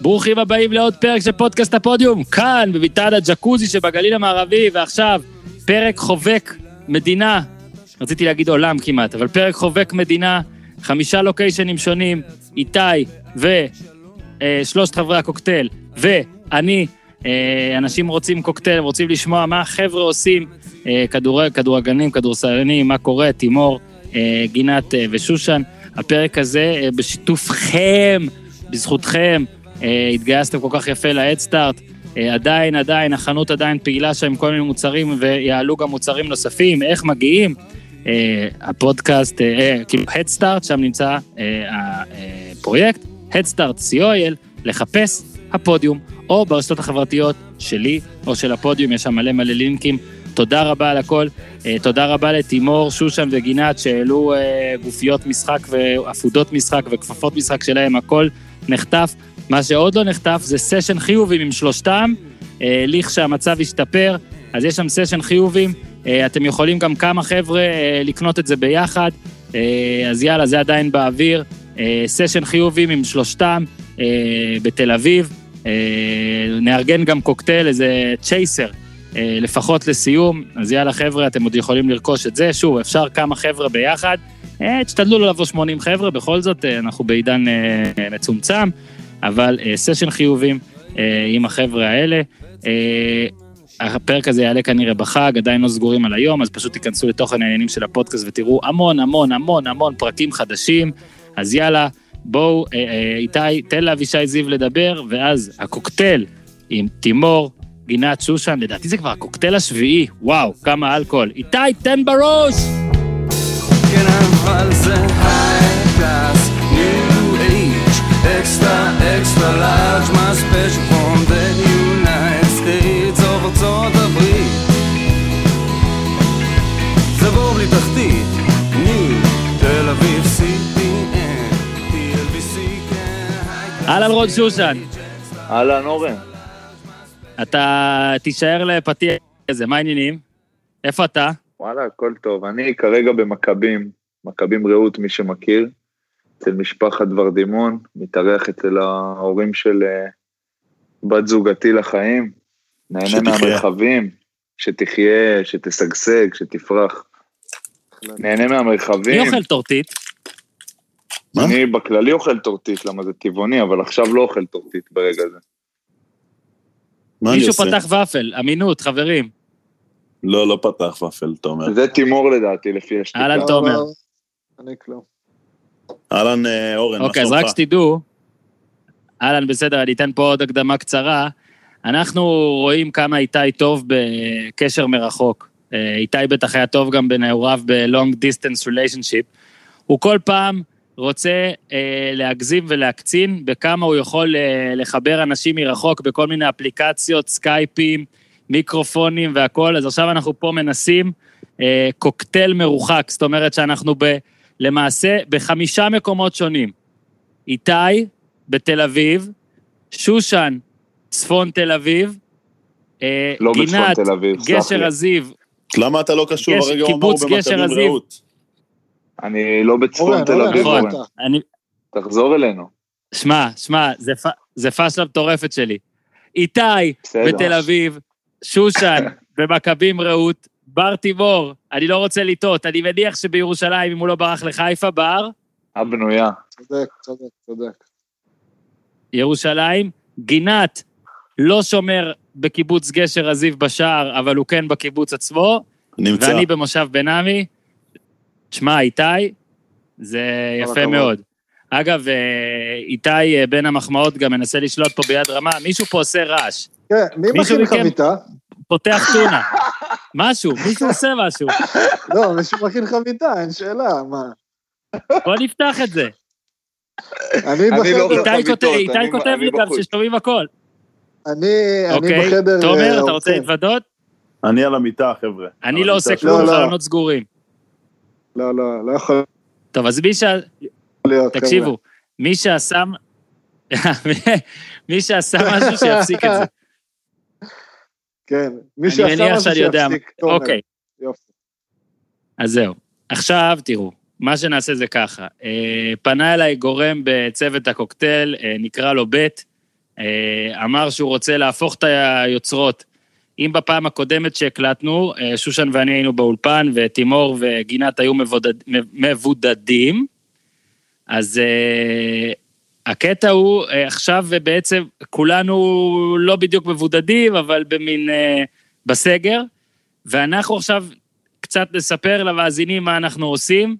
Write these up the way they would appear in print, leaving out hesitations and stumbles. ברוכים הבאים לעוד פרק של פודקאסט הפודיום, כאן בביתן הג'קוזי שבגליל המערבי, ועכשיו פרק חובק מדינה, רציתי להגיד עולם כמעט, אבל פרק חובק מדינה, 5 לוקיישנים שונים, איתי ושלושת חברי הקוקטייל, ואני, אנשים רוצים קוקטייל, רוצים לשמוע מה החבר'ה עושים, כדורגנים, כדורסלנים, מה קורה, תימור, גינת ושושן, הפרק הזה בשיתופכם, בזכותכם, התגייסתם כל כך יפה ל-Head Start, עדיין, החנות עדיין פעילה שם עם כל מיני מוצרים, ויעלו גם מוצרים נוספים, איך מגיעים? הפודקאסט, כאילו Head Start, שם נמצא הפרויקט, Head Start COIL, לחפש הפודיום, או ברשתות החברתיות שלי, או של הפודיום, יש שם מלא מלא לינקים, תודה רבה על הכל, תודה רבה לתימור, שושן וגינת, שהעלו גופיות משחק, ועפודות משחק, וכפפות משחק שלהם, הכל נחטף, מה שעוד לא נחטף זה סשן חיובים עם שלושתם, ליך שהמצב ישתפר, אז יש שם סשן חיובים, אתם יכולים גם כמה חבר'ה לקנות את זה ביחד, אז יאללה, זה עדיין באוויר, סשן חיובים עם שלושתם בתל אביב, נארגן גם קוקטייל, איזה צ'ייסר, לפחות לסיום, אז יאללה חבר'ה, אתם עוד יכולים לרכוש את זה, שוב, אפשר כמה חבר'ה ביחד, תשתדלו לא לבוא 80 חבר'ה, בכל זאת אנחנו בעידן מצומצם, אבל סשן חיובים עם החבר'ה האלה, הפרק הזה יעלה כנראה בחג, עדיין לא סגורים על היום, אז פשוט תיכנסו לתוכן העניינים של הפודקאסט ותראו המון המון המון המון פרקים חדשים, אז יאללה, בואו איתי, תן לאבישי זיו לדבר, ואז הקוקטייל עם תימור, גינת שושן, לדעתי זה כבר הקוקטייל השביעי, וואו, כמה אלכוהול, איתי, תן בראש! כן, אבל זה היי-קלאס, ניו אייג' אקסטרה, אקסטרה לארג' מה ספיישל פרום דה יונייטד סטייטס או ארצות הברית זה בור בלי תחתית, ניו תל אביב CPN, TLBC אהלן רון שושן אהלן אורן אתה תישאר לפתיח איזה, מה העניינים? איפה אתה? וואלה, הכל טוב. אני כרגע במכבים, מכבים רעות, מי שמכיר, אצל משפחת בר דימון, מתארח אצל ההורים של בת זוגתי לחיים, נהנה מהמרחבים, שתחיה, שתסגסג, שתפרח. נהנה מהמרחבים. מי אוכל טורטית? אני בכללי אוכל טורטית, למה זה טבעוני, אבל עכשיו לא אוכל טורטית ברגע זה. מישהו פתח ופל, אמינות, חברים. לא, לא פתח ופל, תומר. זה תימור לדעתי, לפי השתיקה. אהלן, תומר. אני כלום. אהלן, אורן. אוקיי, אז רק שתדעו, אהלן, בסדר, אני אתן פה עוד הקדמה קצרה. אנחנו רואים כמה איתי טוב בקשר מרחוק. איתי בטח היה טוב גם בנעוריו ב-long distance relationship. הוא כל פעם רוצה להגזים ולהקצין בכמה הוא יכול לחבר אנשים מרחוק בכל מיני אפליקציות, סקייפים, מיקרופונים והכל, אז עכשיו אנחנו פה מנסים קוקטייל מרוחק, זאת אומרת שאנחנו למעשה ב5 מקומות שונים, איתי בתל אביב, שושן צפון תל אביב, לא גינת תל אביב, גשר הזיו, למה אתה לא קשור? הרגע אמרו במכבים רעות. אני לא בצפון תל אביב, אורן. תחזור אלינו. שמע, זה פשלה מטורפת שלי. איתי בתל אביב, שושן במכבים רעות, בר טימור, אני לא רוצה לטעות, אני מניח שבירושלים, אם הוא לא ברח לחיפה, בר? הבנויה. צודק. ירושלים, גינת, לא שומר בקיבוץ גשר הזיו בשער, אבל הוא כן בקיבוץ עצמו, נמצא. ואני במושב בנעמי, תשמע, איתי, זה יפה מאוד. אגב, איתי בין המחמאות גם מנסה לשלוט פה ביד רמה, מישהו פה עושה רעש. כן, מי מכין חביתה? פותח טונה. מישהו עושה משהו. לא, מישהו מכין חביתה, אין שאלה, מה? בוא נפתח את זה. איתי כותב לי גם ששומעים הכל. אני בחדר... תומר, אתה רוצה להתוודות? אני על המיטה, חבר'ה. אני לא עושה כלום, חלונות סגורים. לא יכול. טוב, אז תקשיבו, מי שעשה משהו שיפסיק את זה. כן, מי שעשה משהו שיפסיק. אוקיי. אז זהו. עכשיו תראו, מה שנעשה זה ככה. פנה אליי גורם בצוות הקוקטייל, נקרא לו בית, אמר שהוא רוצה להפוך את היוצרות. אם בפעם הקודמת שהקלטנו, שושן ואני היינו באולפן, ותימור וגינת היו מבודדים, אז הקטע הוא, עכשיו בעצם כולנו לא בדיוק מבודדים, אבל במין בסגר, ואנחנו עכשיו קצת נספר למאזינים מה אנחנו עושים,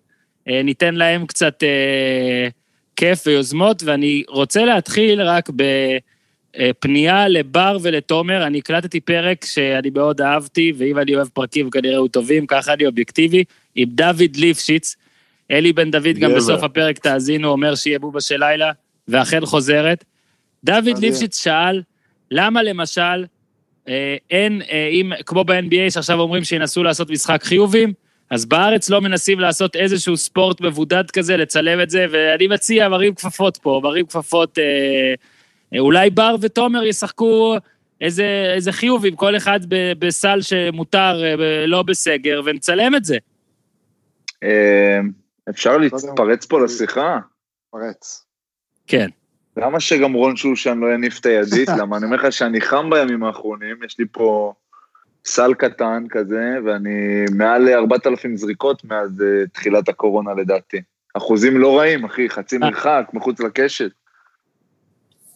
ניתן להם קצת כיף ויוזמות, ואני רוצה להתחיל רק בפנייה לבר ולתומר, אני הקלטתי פרק שאני מאוד אהבתי, ואם אני אוהב פרקים כנראה הוא טובים, ככה אני אובייקטיבי, עם דוד ליפשיץ, אלי בן דוד גם בסוף הפרק תאזינו, אומר שיהיה בובה של לילה, ואכן חוזרת. דוד ליפשיץ שאל, למה למשל, אין, כמו ב-NBA שעכשיו אומרים שינסו לעשות משחק חיובים, אז בארץ לא מנסים לעשות איזשהו ספורט מבודד כזה, לצלם את זה, ואני מציע, מרים כפפות פה, מרים כפפות, אולי בר ותומר ישחקו איזה חיובים, כל אחד בסל שמותר, לא בסגר, ונצלם את זה. אפשר להתפרץ פה לשיחה? פרץ. כן. למה שגם רון שושן לא יניף את הידית? למה? אני אומר לך שאני חם בימים האחרונים, יש לי פה סל קטן כזה, ואני מעל 4,000 זריקות מאז תחילת הקורונה לדעתי. אחוזים לא רעים, אחי, חצי מרחק, מחוץ לקשת.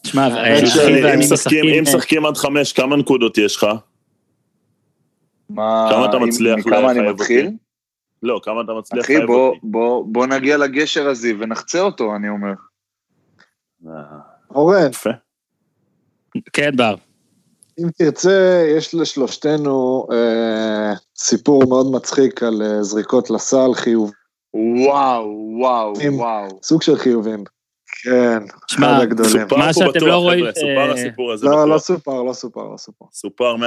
תשמע, אם שחקים עד 5, כמה נקודות יש לך? כמה אתה מצליח? כמה אני מתחיל? לא, כמה אתה מצליח? אחי, בוא נגיע לגשר הזה ונחצה אותו, אני אומר. אורן. כן, בר. אם תרצה, יש לשלושתנו סיפור מאוד מצחיק על זריקות לסל, חיוב. וואו. סוג של חיובים. כן, אחד הגדולים. מה שאתם לא רואים... סופר הסיפור הזה. לא סופר. סופר 100%.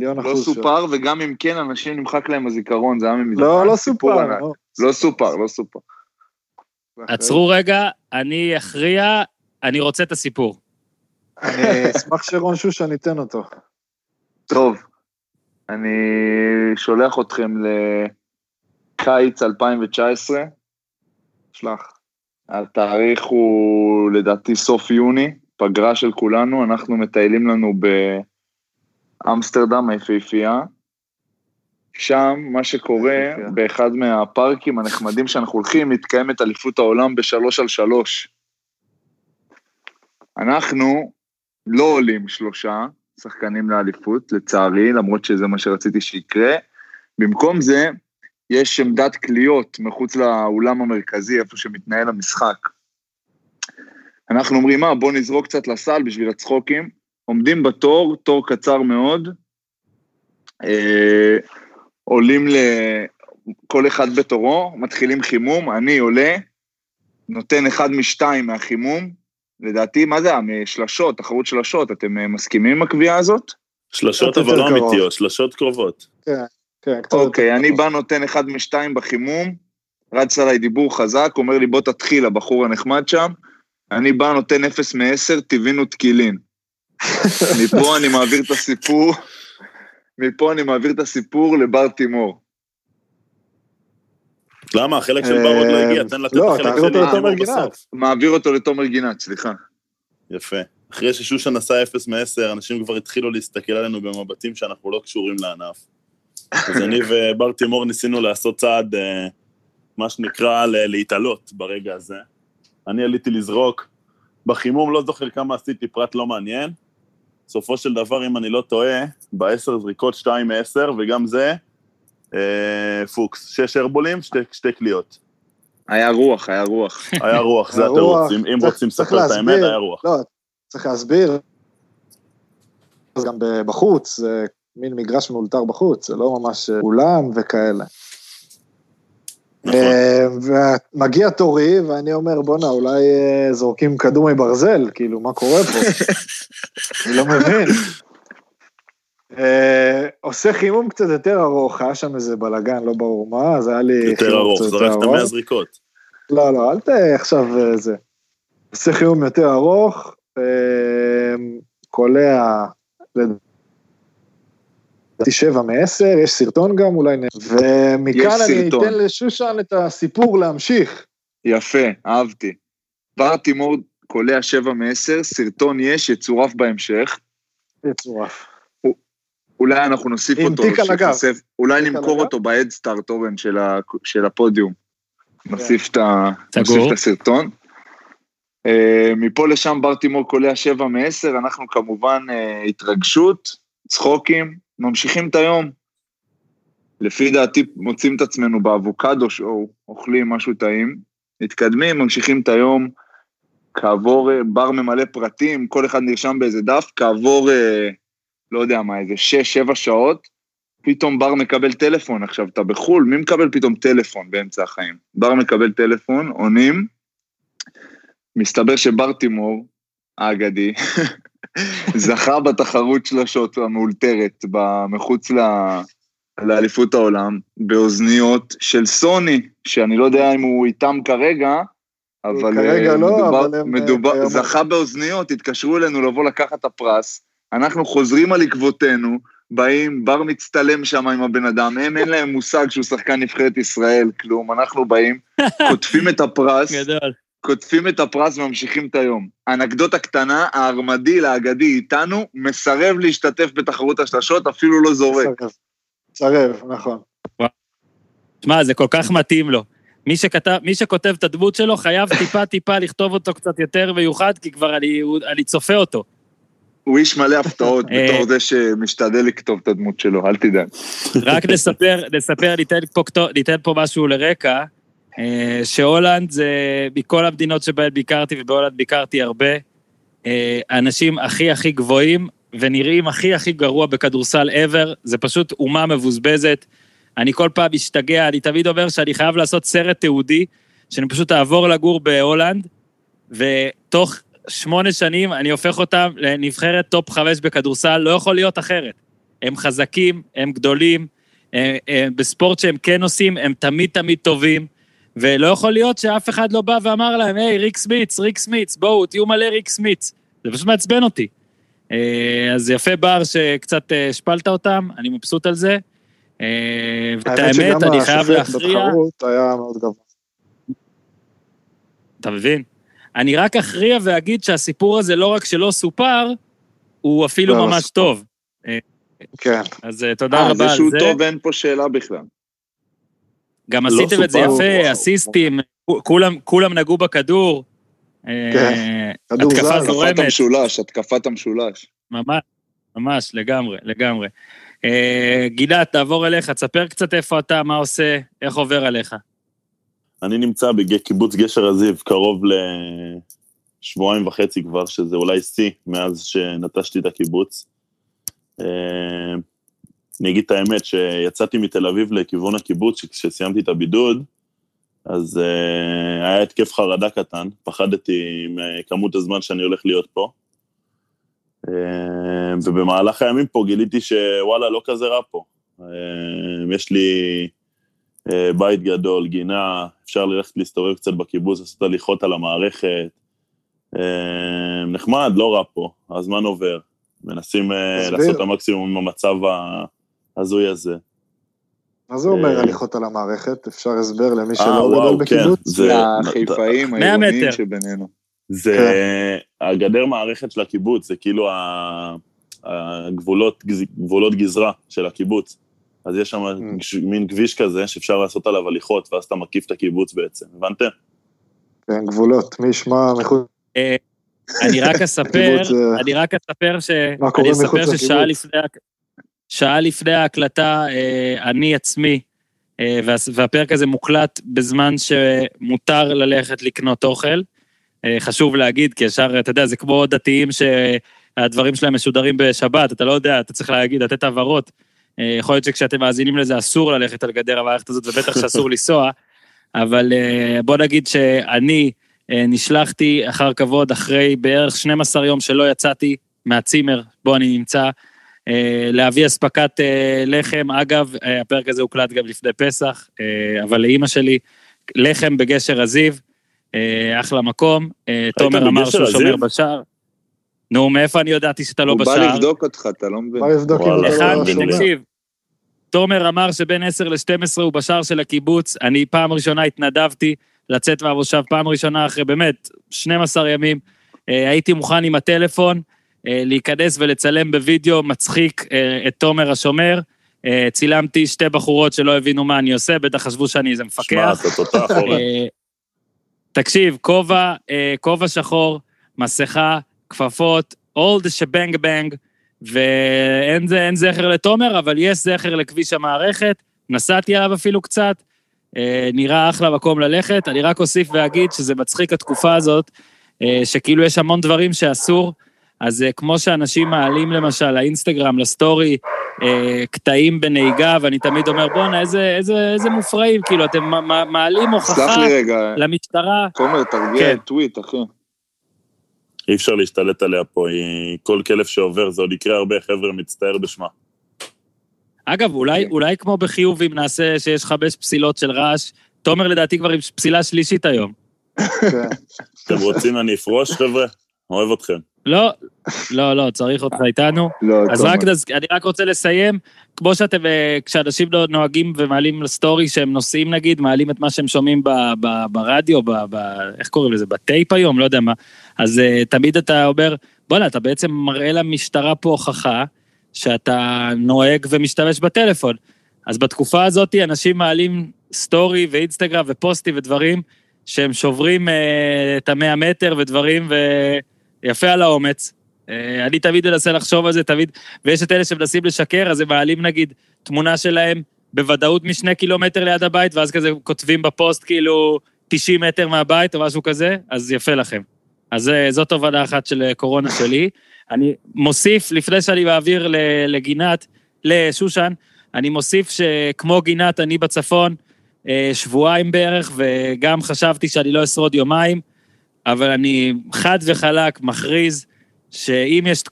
לא סופר, וגם אם כן, אנשים נמחק להם הזיכרון, זה היה ממזרח. לא סופר. עצרו רגע, אני אכריע, אני רוצה את הסיפור. אני אשמח שרון שושן ניתן אותו. טוב, אני שולח אתכם לקיץ 2019, שלח. התאריך הוא לדעתי סוף יוני, פגרה של כולנו, אנחנו מטיילים לנו באמסטרדם היפהפייה, שם מה שקורה באחד מהפארקים הנחמדים שאנחנו הולכים, מתקיימת אליפות העולם ב3-3. אנחנו לא עולים 3 שחקנים לאליפות, לצערי, למרות שזה מה שרציתי שיקרה. במקום זה, יש עמדת קליות מחוץ לאולם המרכזי, איפה שמתנהל המשחק. אנחנו אומרים, בוא נזרוק קצת לסל בשביל הצחוקים. עומדים בתור, תור קצר מאוד. עולים לכל אחד בתורו, מתחילים חימום, אני עולה, נותן 1 מ-2 מהחימום, לדעתי, מה זה? משלשות, תחרות שלשות, אתם מסכימים עם הקביעה הזאת? שלשות אבל לא אמיתיות, שלשות קרובות. כן. אוקיי, אני בא נותן 1 מ-2 בחימום, רץ עליי דיבור חזק, אומר לי בוא תתחיל, הבחור הנחמד שם, אני בא נותן 0 מ-10, תבינו תקילין. מפה אני מעביר את הסיפור לבר טימור. למה? החלק של בר עוד לא הגיע, תן לתת את החלק שלי לתומר גינת. מעביר אותו לתומר גינת, סליחה. יפה. אחרי ששושן עשה 0 מ-10, אנשים כבר התחילו להסתכל עלינו במבטים שאנחנו לא קשורים לענף. אז אני ובר טימור ניסינו לעשות צעד, מה שנקרא, להתעלות ברגע הזה. אני עליתי לזרוק. בחימום לא זוכר כמה עשיתי, פרט לא מעניין. סופו של דבר, אם אני לא טועה, ב-10 זריקות 2 מ-10, וגם זה... פוקס, 6 הרבולים, 2 קליות. היה רוח. היה רוח, זה אתם רוצים, אם רוצים סקר את האמת, היה רוח. לא, צריך להסביר. אז גם בחוץ, זה מין מגרש מאולתר בחוץ, זה לא ממש אולם וכאלה. ומגיע תורי, ואני אומר, בונה, אולי זורקים כדור מברזל, כאילו, מה קורה פה? אני לא מבין. עושה חימום קצת יותר ארוך, היה שם איזה בלגן, לא ברור מה, אז היה לי... יותר ארוך, זרקת 100 זריקות. לא, אל תחשב זה. עושה חימום יותר ארוך, קולע, לדעתי 7 מ-10, יש סרטון גם אולי, ומכאן אני אתן לשושן את הסיפור להמשיך. יפה, אהבתי. בר טימור קולע 7 מ-10, סרטון יש, יצורף בהמשך. יצורף. אולי אנחנו נוסיף אותו, אולי נמכור אותו ב-Head Start COIL של הפודיום. נוסיף את הסרטון. מפה לשם בר טימור קולע 7 מ-10, אנחנו כמובן התרגשות, צחוקים, ממשיכים את היום. לפי דעתי מוצאים את עצמנו באבוקדו שואו, אוכלים משהו טעים, מתקדמים, ממשיכים את היום, כעבור בר ממלא פרטים, כל אחד נרשם באיזה דף, כעבור, לא יודע מה, איזה 6-7 שעות, פתאום בר מקבל טלפון, עכשיו אתה בחול, מי מקבל פתאום טלפון באמצע החיים? בר מקבל טלפון, עונים, מסתבר שבר טימור, האגדי, זכה בתחרות שלשות המאולתרת, מחוץ לאליפות העולם, באוזניות של סוני, שאני לא יודע אם הוא איתם כרגע, אבל כרגע מדובר, זכה באוזניות, התקשרו אלינו לבוא לקחת הפרס, אנחנו חוזרים על עקבותינו, באים, בר מצטלם שם עם הבן אדם, הם אין להם מושג שהוא שחקן נבחרת ישראל, כלום, אנחנו באים, כותפים את הפרס, כותפים את הפרס וממשיכים את היום. אנקדוטה קטנה, הארמדי לאגדי איתנו, מסרב להשתתף בתחרות השלשות, אפילו לא זורק. מסרב, נכון. תשמע, זה כל כך מתאים לו. מי שכותב את הדמות שלו, חייב טיפה לכתוב אותו קצת יותר מיוחד, כי כבר אני צופה אותו. הוא איש מלא הפתעות, בתור זה שמשתדל לכתוב את הדמות שלו, אל תדאג. רק נספר, ניתן פה משהו לרקע, שהולנד זה מכל המדינות שבהן ביקרתי, ובהולנד ביקרתי הרבה, אנשים הכי גבוהים, ונראים הכי גרוע בכדורסל ever, זה פשוט אומה מבוזבזת, אני כל פעם משתגע, אני תמיד אומר שאני חייב לעשות סרט תיעודי, שאני פשוט אעבור לגור בהולנד, ותוך 8 שנים אני הופך אותם לנבחרת טופ 5 בכדורסל, לא יכול להיות אחרת. הם חזקים, הם גדולים, בספורט שהם כן עושים, הם תמיד טובים, ולא יכול להיות שאף אחד לא בא ואמר להם, היי, ריק סמיץ, בואו, תהיו מלא ריק סמיץ. זה פשוט מעצבן אותי. אז יפה בר שקצת השפלת אותם, אני מבסוט על זה. ואת האמת, אני חייב להכריע. אתה מבין? אני רק אכריע ואגיד שהסיפור הזה לא רק שלא סופר, הוא אפילו ממש טוב. כן. אז תודה רבה על זה. זה שהוא טוב, אין פה שאלה בכלל. גם עשיתם את זה יפה, אסיסטים, כולם נגעו בכדור. כן. התקפה זורמת. התקפת המשולש. ממש, לגמרי. גינת, תעבור אליך, תספר קצת איפה אתה, מה עושה, איך עובר עליך. אני נמצא בקיבוץ גשר הזיו, קרוב ל7.5 שבועות כבר, שזה אולי שיא מאז שנטשתי את הקיבוץ. אני אגיד את האמת, שיצאתי מתל אביב לכיוון הקיבוץ, כשסיימתי את הבידוד, אז היה התקף חרדה קטן, פחדתי מכמות הזמן שאני הולך להיות פה, ובמהלך הימים פה גיליתי שוואלה, לא כזה רע פה. יש לי בית גדול, גינה, אפשר ללכת להסתובב קצת בקיבוץ, לעשות הליכות על המערכת, נחמד, לא רע פה, הזמן עובר, מנסים לעשות את המקסימום עם המצב הזוי הזה. מה זה אומר הליכות על המערכת? אפשר הסבר למי שלא גדול בקיבוץ? זה החיפאים העירוניים שבינינו. זה הגדר מערכת של הקיבוץ, זה כאילו גבולות גזרה של הקיבוץ, אז יש שם מין כביש כזה שאפשר לעשות עליו הליכות, ואז אתה מקיף את הקיבוץ בעצם, הבנתם? כן, גבולות, מי ישמע מחוץ? אני רק אספר ששעה לפני ההקלטה, אני עצמי, והפרק הזה מוקלט בזמן שמותר ללכת לקנות אוכל, חשוב להגיד, כי ישר, אתה יודע, זה כמו דתיים שהדברים שלהם משודרים בשבת, אתה לא יודע, אתה צריך להגיד, לתת עברות, יכול להיות שכשאתם מאזינים לזה אסור ללכת על גדר המערכת הזאת, ובטח שאסור לנסוע, אבל בוא נגיד שאני נשלחתי אחר כבוד, אחרי בערך 12 יום שלא יצאתי מהצימר, בו אני נמצא, להביא הספקת לחם, אגב, הפרק הזה הוקלט גם לפני פסח, אבל לאמא שלי, לחם בגשר הזיו, אחלה מקום, תומר אמר שהוא שומר בשער, נו, מאיפה אני יודעתי שאתה לא בשער? הוא בא לבדוק אותך, אתה לא מבין. תקשיב, תומר אמר שבין 10 ל-12 הוא בשער של הקיבוץ, אני פעם ראשונה התנדבתי לצאת מהמושב, פעם ראשונה אחרי באמת 12 ימים, הייתי מוכן עם הטלפון, להיכנס ולצלם בווידאו מצחיק את תומר השומר, צילמתי שתי בחורות שלא הבינו מה אני עושה, בטח חשבו שאני איזה מפקח. שמע, אתה תותח, אורן. תקשיב, כובע שחור, מסכה, כפפות, all the shebang bang, ואין זכר לתומר, אבל יש זכר לכביש המערכת, נסעתי עליו אפילו קצת, נראה אחלה מקום ללכת, אני רק אוסיף ואגיד שזה מצחיק התקופה הזאת, שכאילו יש המון דברים שאסור, אז כמו שאנשים מעלים למשל, לאינסטגרם, לסטורי, קטעים בנהיגה, ואני תמיד אומר, בונה, איזה מופרעים, כאילו, אתם מעלים הוכחה למשטרה. תומר, תרגיע את טוויט, אחי. אי אפשר להשתלט עליה פה, כל כלף שעובר, זה עוד יקרה הרבה, חבר'ה מצטער בשמה. אגב, אולי כמו בחיוב, אם נעשה שיש 5 פסילות של רעש, תומר לדעתי כבר עם פסילה שלישית היום. אתם רוצים, אני אפרוש, חבר'ה? אוהב אתכם. לא, צריך אותך איתנו. אז אני רק רוצה לסיים, כמו שאתם, כשאנשים לא נוהגים ומעלים סטורי שהם נוסעים נגיד, מעלים את מה שהם שומעים ברדיו, איך קוראים לזה, בטייפ היום, לא יודע מה, אז תמיד אתה אומר, בוא'לה, אתה בעצם מראה למשטרה פה הוכחה, שאתה נוהג ומשתמש בטלפון. אז בתקופה הזאת אנשים מעלים סטורי ואינסטגרם ופוסטים ודברים, שהם שוברים את 100 מטר ודברים, ויפה על האומץ. אני תמיד מנסה לחשוב על זה, תמיד, ויש את אלה שמנסים לשקר, אז הם מעלים נגיד תמונה שלהם, בוודאות מ2 קילומטר ליד הבית, ואז כזה כותבים בפוסט כאילו 90 מטר מהבית או משהו כזה, אז יפה לכם. אז זו תובנה אחת של קורונה שלי. אני מוסיף, לפני שאני מעביר לגינת, לשושן, אני מוסיף שכמו גינת אני בצפון, שבועיים בערך, וגם חשבתי שאני לא אשרוד יומיים, אבל אני חד וחלק מכריז, שאם יש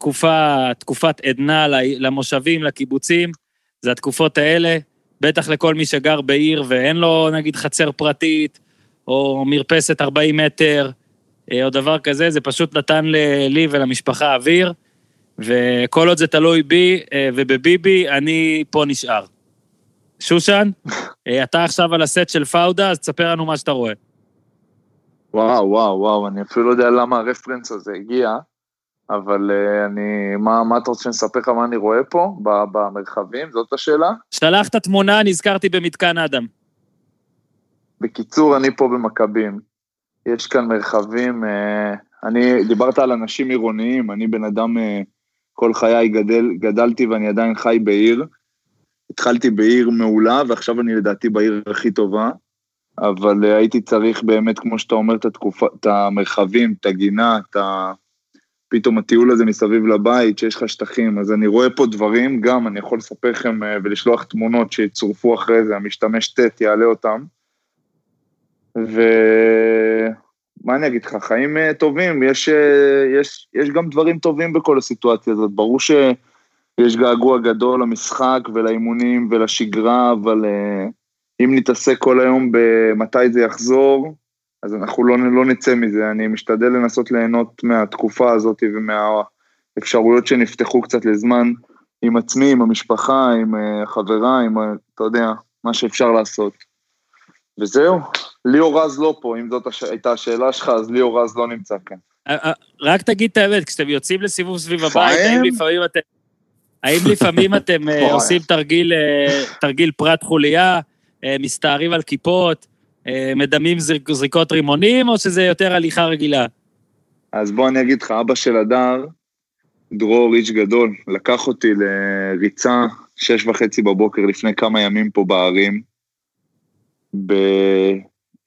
תקופת עדנה למושבים, לקיבוצים, זה התקופות האלה, בטח לכל מי שגר בעיר, ואין לו נגיד חצר פרטית, או מרפסת 40 מטר, או דבר כזה, זה פשוט נתן לי ולמשפחה אוויר, וכל עוד זה תלוי בי ובביבי, אני פה נשאר. שושן, אתה עכשיו על הסט של פאודה, אז תספר לנו מה שאתה רואה. וואו, אני אפילו לא יודע למה הרפרנס הזה הגיע, אבל מה אתה רוצה לספר לך מה אני רואה פה, במרחבים, זאת השאלה? שלחת תמונה, נזכרתי במתקן אדם. בקיצור, אני פה במכבים. יש כאן מרחבים, אני דיברת על אנשים עירוניים, אני בן אדם, כל חיי גדלתי ואני עדיין חי בעיר, התחלתי בעיר מעולה, ועכשיו אני לדעתי בעיר הכי טובה, אבל הייתי צריך באמת, כמו שאתה אומר, את המרחבים, את הגינה, פתאום הטיול הזה מסביב לבית, שיש לך שטחים, אז אני רואה פה דברים, גם אני יכול לספר לכם ולשלוח תמונות שיצורפו אחרי זה, המשתמש תת יעלה אותם, ומה אני אגיד לך, חיים טובים, יש גם דברים טובים בכל הסיטואציה הזאת, ברור שיש געגוע גדול למשחק ולאימונים ולשגרה, אבל אם נתעסק כל היום במתי זה יחזור, אז אנחנו לא נצא מזה, אני משתדל לנסות ליהנות מהתקופה הזאת ומהאפשרויות שנפתחו קצת לזמן עם עצמי, עם המשפחה, עם חברה, עם, אתה יודע, מה שאפשר לעשות. וזהו. ליאור רז לא פה, אם זאת הייתה השאלה שלך, אז ליאור רז לא נמצא כאן. רק תגיד את האמת, כשאתם יוצאים לסיבוב סביב הבית, האם לפעמים אתם עושים תרגיל פרט חוליה, מסתערים על כיפות, מדמים זריקות רימונים, או שזה יותר הליכה רגילה? אז בוא אני אגיד לך, אבא של אדר, דרור איש גדול, לקח אותי לריצה 6:30 בבוקר, לפני כמה ימים פה בערים,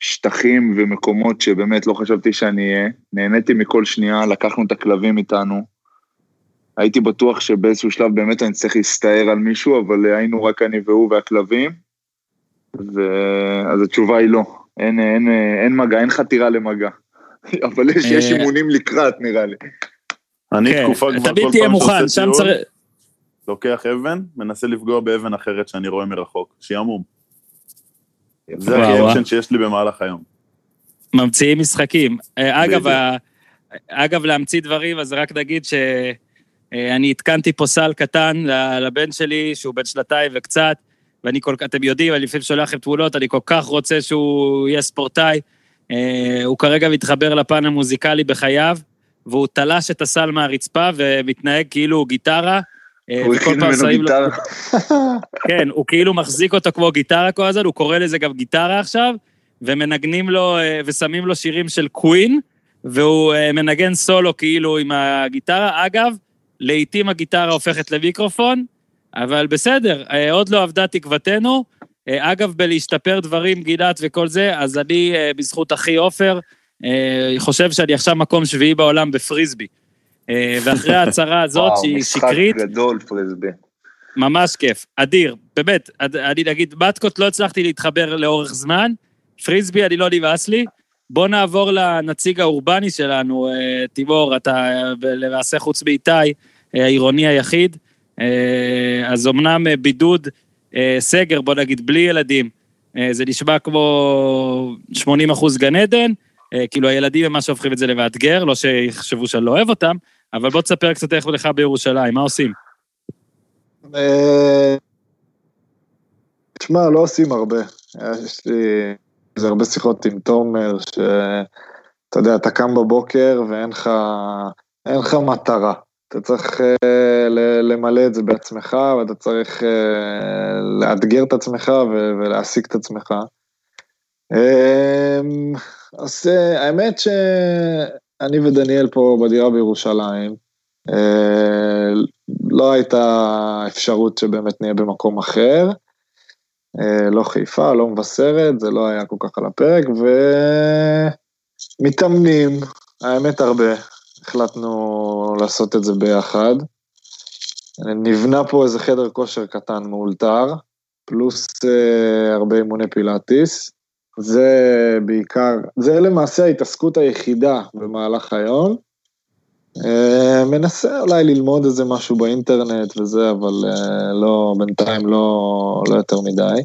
שטחים ומקומות שבאמת לא חשבתי שאני אהיה, נהניתי מכל שנייה, לקחנו את הכלבים איתנו, הייתי בטוח שבאיזשהו שלב באמת אני צריך להסתער על מישהו, אבל היינו רק אני והוא והכלבים, אז התשובה היא לא, אין מגע, אין חתירה למגע, אבל יש אימונים לקראת נראה לי. אני תקופה כבר כל פעם שעושה טיול, לוקח אבן, מנסה לפגוע באבן אחרת שאני רואה מרחוק, שיעמום. זה הקיימפשן שיש לי במהלך היום. ממציאים משחקים. אגב, להמציא דברים, אז רק נגיד שאני התקנתי פה סל קטן לבן שלי, שהוא בן 2 וקצת, אתם יודעים, אני לפעמים שולח עם תמונות, אני כל כך רוצה שהוא יהיה ספורטאי, הוא כרגע מתחבר לפן המוזיקלי בחייו, והוא תלש את הסל מהרצפה, ומתנהג כאילו הוא גיטרה, הוא הכין ממנו גיטרה. כן, הוא כאילו מחזיק אותו כמו גיטרה כל הזמן, הוא קורא לזה גם גיטרה עכשיו, ומנגנים לו, ושמים לו שירים של קווין, והוא מנגן סולו כאילו עם הגיטרה. אגב, לעתים הגיטרה הופכת למיקרופון, אבל בסדר, עוד לא עבדה תקוותנו. אגב, בלהשתפר דברים, גינת וכל זה, אז אני, בזכות אחי עופר, חושב שאני עכשיו מקום שביעי בעולם בפריסבי. ואחרי ההצהרה הזאת, שהיא שקרית... משחק גדול, פריסבי. ממש כיף, אדיר, באמת, אני נגיד, מתקות לא הצלחתי להתחבר לאורך זמן, פריסבי, אני לא נמאס לי, בוא נעבור לנציג האורבני שלנו, תימור, אתה למעשה חוץ מאיתי, העירוני היחיד, אז אמנם בידוד סגר, בוא נגיד, בלי ילדים, זה נשמע כמו 80% גן עדן, כאילו הילדים הם מה שהופכים את זה לבאתגר, לא שיחשבו שאני לא אוהב אותם, אבל בוא תספר קצת איך ולך בירושלים, מה עושים? תשמע, לא עושים הרבה, יש לי זה הרבה שיחות עם תומר, שאתה יודע, אתה קם בבוקר ואין לך מטרה, אתה צריך למלא את זה בעצמך, ואתה צריך לאתגר את עצמך ולהעסיק את עצמך. אז האמת שאני ודניאל פה בדירה בירושלים, לא הייתה אפשרות שבאמת נהיה במקום אחר, לא חיפה, לא מבשרת, זה לא היה כל כך על הפרק, ומתאמנים, האמת הרבה, החלטנו לעשות את זה ביחד, נבנה פה איזה חדר כושר קטן מאולתר, פלוס הרבה אימוני פילאטיס, זה בעיקר, זה למעשה ההתעסקות היחידה במהלך היום, מנסה אולי ללמוד איזה משהו באינטרנט וזה, אבל לא, בינתיים לא יותר מדי.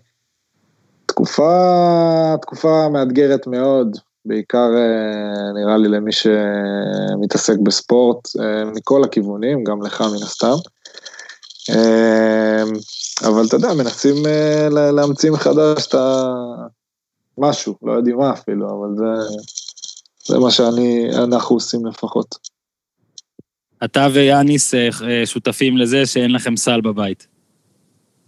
תקופה מאתגרת מאוד, בעיקר נראה לי למי שמתעסק בספורט, מכל הכיוונים, גם לך מן הסתם. אבל אתה יודע, מנסים להמציא מחדש את משהו, לא יודעים מה אפילו, אבל זה מה שאנחנו עושים לפחות. אתה ויאניס שותפים לזה שאין לכם סל בבית.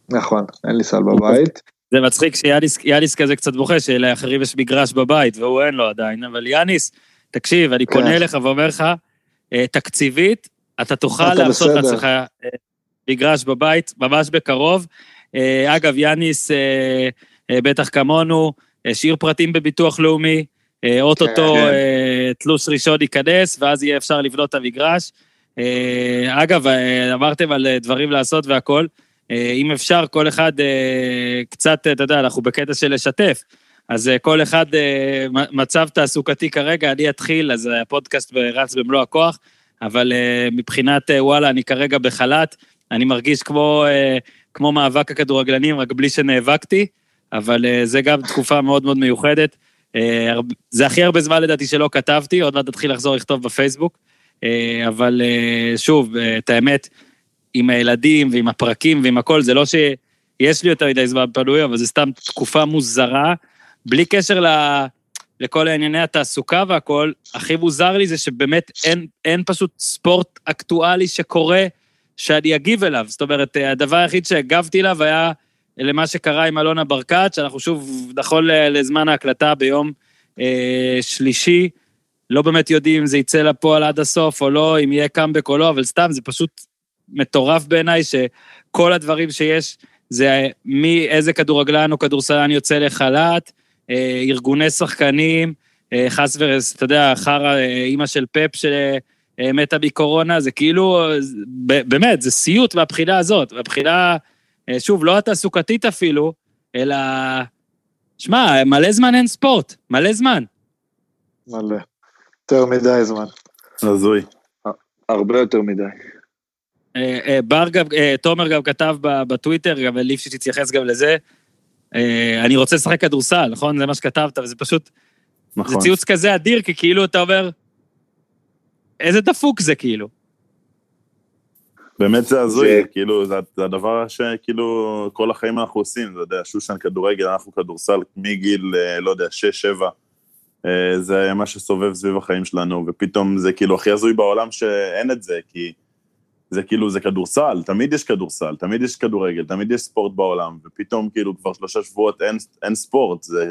נכון, אין לי סל בבית. זה מצחיק שיאניס כזה קצת בוכה, שלאחרים יש מגרש בבית, והוא אין לו עדיין, אבל יאניס, תקשיב, אני פונה אליך ואומר לך, תקציבית, אתה תוכל לעשות לעצמך מגרש בבית, ממש בקרוב. אגב, יאניס, בטח כמונו, שיר פרטים בביטוח לאומי, אוטוטו תלוש ראשון ייכנס, ואז יהיה אפשר לבנות את המגרש. אגב, אמרתם על דברים לעשות והכל, אם אפשר כל אחד קצת, אתה יודע, אנחנו בקטע של לשתף, אז כל אחד מצב תעסוקתי כרגע, אני אתחיל, אז הפודקאסט רץ במלוא הכוח, אבל מבחינת וואלה, אני כרגע בחלט, אני מרגיש כמו מאבק הכדורגלנים, רק בלי שנאבקתי, אבל זה גם תקופה מאוד מאוד מיוחדת, זה הכי הרבה זמן לדעתי שלא כתבתי, עוד מעט תתחיל לחזור לכתוב בפייסבוק, אבל שוב, את האמת, עם הילדים ועם הפרקים ועם הכל, זה לא שיש לי יותר מדי זמן פנוי, אבל זה סתם תקופה מוזרה, בלי קשר לכל הענייני התעסוקה והכל, הכי מוזר לי זה שבאמת אין פשוט ספורט אקטואלי שקורה, שאני אגיב אליו, זאת אומרת, הדבר היחיד שהגבתי אליו היה למה שקרה עם אלונה ברקת, שאנחנו שוב, נכון לזמן ההקלטה ביום שלישי, לא באמת יודעים אם זה יצא לפועל עד הסוף או לא, אם יהיה קאמבק או לא, אבל סתם זה פשוט מטורף בעיניי, שכל הדברים שיש, זה מאיזה כדורגלן או כדורסלן יוצא לחלט, ארגוני שחקנים, חס ורס, אתה יודע, אחר אימא של פאפ שמתה בקורונה, זה כאילו, באמת, זה סיוט מהבחינה הזאת, מהבחינה, שוב, לא התעסוקתית אפילו, אלא, שמע, מלא זמן אין ספורט, מלא זמן. מלא. יותר מדי זמן. נזוי. הרבה יותר מדי. תומר גם כתב בטוויטר, גם ליפשיץ התייחס גם לזה, אני רוצה לשחק כדורסל, נכון? זה מה שכתבת, וזה פשוט, זה ציוץ כזה אדיר, כי כאילו אתה אומר, איזה דפוק זה כאילו. באמת זה הזוי, כאילו, זה הדבר שכאילו כל החיים אנחנו עושים, אתה יודע, שושן כדורגל, אנחנו כדורסל מגיל, לא יודע, 6-7, זה מה שסובב סביב החיים שלנו, ופתאום זה כאילו הכי הזוי בעולם שאין את זה, כי זה כאילו, זה כדורסל, תמיד יש כדורסל, תמיד יש כדורגל, תמיד יש ספורט בעולם, ופתאום כאילו כבר 3 שבועות אין ספורט, זה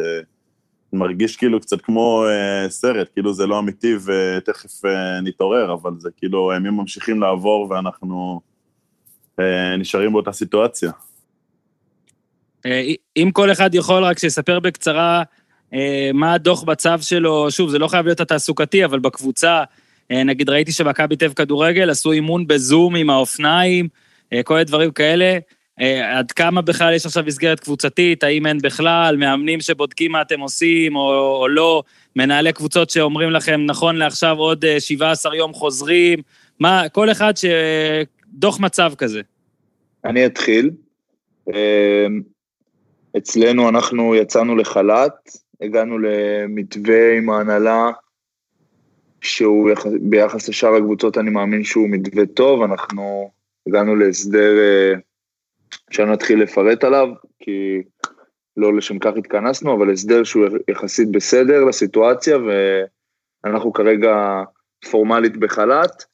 מרגיש כאילו קצת כמו סרט, כאילו זה לא אמיתי ותכף נתעורר, אבל זה כאילו, הימים ממשיכים לעבור ואנחנו נשארים באותה סיטואציה. אם כל אחד יכול רק שיספר בקצרה מה הדוח בצו שלו, שוב, זה לא חייב להיות התעסוקתי, אבל בקבוצה, נגיד ראיתי שבקבי טב כדורגל, עשו אימון בזום עם האופניים, כל הדברים כאלה, עד כמה בכלל יש עכשיו מסגרת קבוצתית, האם אין בכלל, מאמנים שבודקים מה אתם עושים או לא, מנהלי קבוצות שאומרים לכם, נכון לעכשיו עוד 17 יום חוזרים, מה, כל אחד שדוח מצב כזה. אני אתחיל, אצלנו אנחנו יצאנו לחל"ת, הגענו למתווה עם ההנהלה, שהוא ביחס לשאר הקבוצות אני מאמין שהוא מתווה טוב, אנחנו הגענו להסדר שאני אתחיל לפרט עליו, כי לא לשם כך התכנסנו, אבל הסדר שהוא יחסית בסדר לסיטואציה, ואנחנו כרגע פורמלית בחל"ת,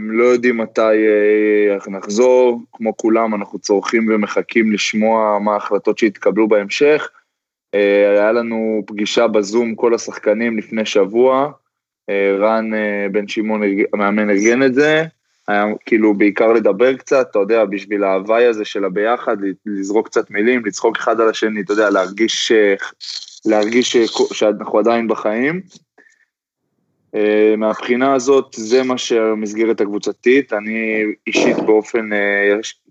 לא יודעים מתי נחזור, כמו כולם אנחנו צורכים ומחכים לשמוע מה ההחלטות שהתקבלו בהמשך, היה לנו פגישה בזום כל השחקנים לפני שבוע, רן בן שימון מאמן ארגן את זה, היה כאילו בעיקר לדבר קצת, אתה יודע, בשביל ההווי הזה של הביחד, לזרוק קצת מילים, לצחוק אחד על השני, אתה יודע, להרגיש שאנחנו עדיין בחיים, מהבחינה הזאת, זה מה שמסגרת הקבוצתית, אני אישית באופן,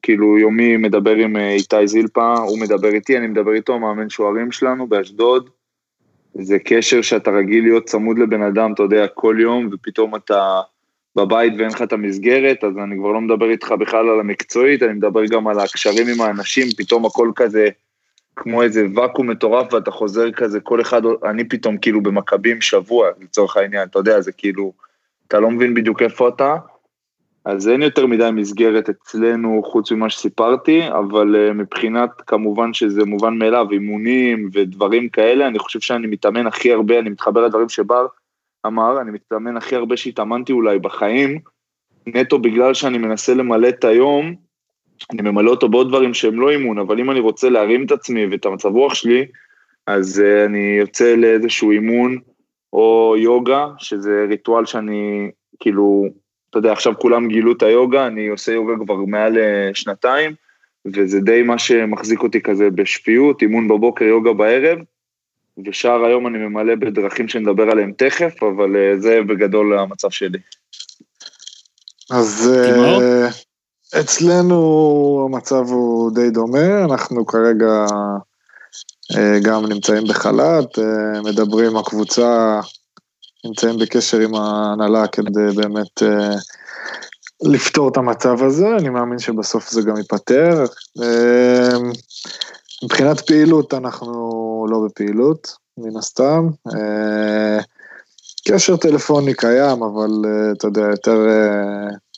כאילו יומי מדבר עם איתי זילפה, הוא מדבר איתי, אני מדבר איתו, מאמן שוערים שלנו באשדוד, זה קשר שאתה רגיל להיות צמוד לבן אדם, אתה יודע, כל יום, ופתאום אתה בבית ואין לך את המסגרת, אז אני כבר לא מדבר איתך בכלל על המקצועית, אני מדבר גם על הקשרים עם האנשים, פתאום הכל כזה, כמו איזה ואקום מטורף, ואתה חוזר כזה, כל אחד, אני פתאום כאילו במכבים שבוע, לצורך העניין, אתה יודע, זה כאילו, אתה לא מבין בדיוק איפה אתה, אז אין יותר מדי מסגרת אצלנו, חוץ ממה שסיפרתי, אבל מבחינת, כמובן שזה מובן מאליו, אימונים ודברים כאלה, אני חושב שאני מתאמן הכי הרבה, אני מתחבר לדברים שבר אמר, אני מתאמן הכי הרבה שהתאמנתי אולי בחיים, נטו בגלל שאני מנסה למלא את היום, אני ממלא אותו בעוד דברים שהם לא אימון, אבל אם אני רוצה להרים את עצמי ואת המצב רוח שלי, אז אני יוצא לאיזשהו אימון או יוגה, שזה ריטואל שאני, כאילו, אתה יודע, עכשיו כולם גילו את היוגה, אני עושה יוגה כבר מעל 2 שנתיים, וזה די מה שמחזיק אותי כזה בשפיות, אימון בבוקר, יוגה בערב, ושאר היום אני ממלא בדרכים שנדבר עליהם תכף, אבל זה בגדול המצב שלי. אז... אצלנו המצב הוא די דומה, אנחנו כרגע גם נמצאים בחל"ת, מדברים עם הקבוצה, נמצאים בקשר עם ההנהלה כדי באמת לפתור את המצב הזה, אני מאמין שבסוף זה גם ייפתר. מבחינת פעילות אנחנו לא בפעילות, מן הסתם. קשר טלפוני קיים, אבל אתה יודע, יותר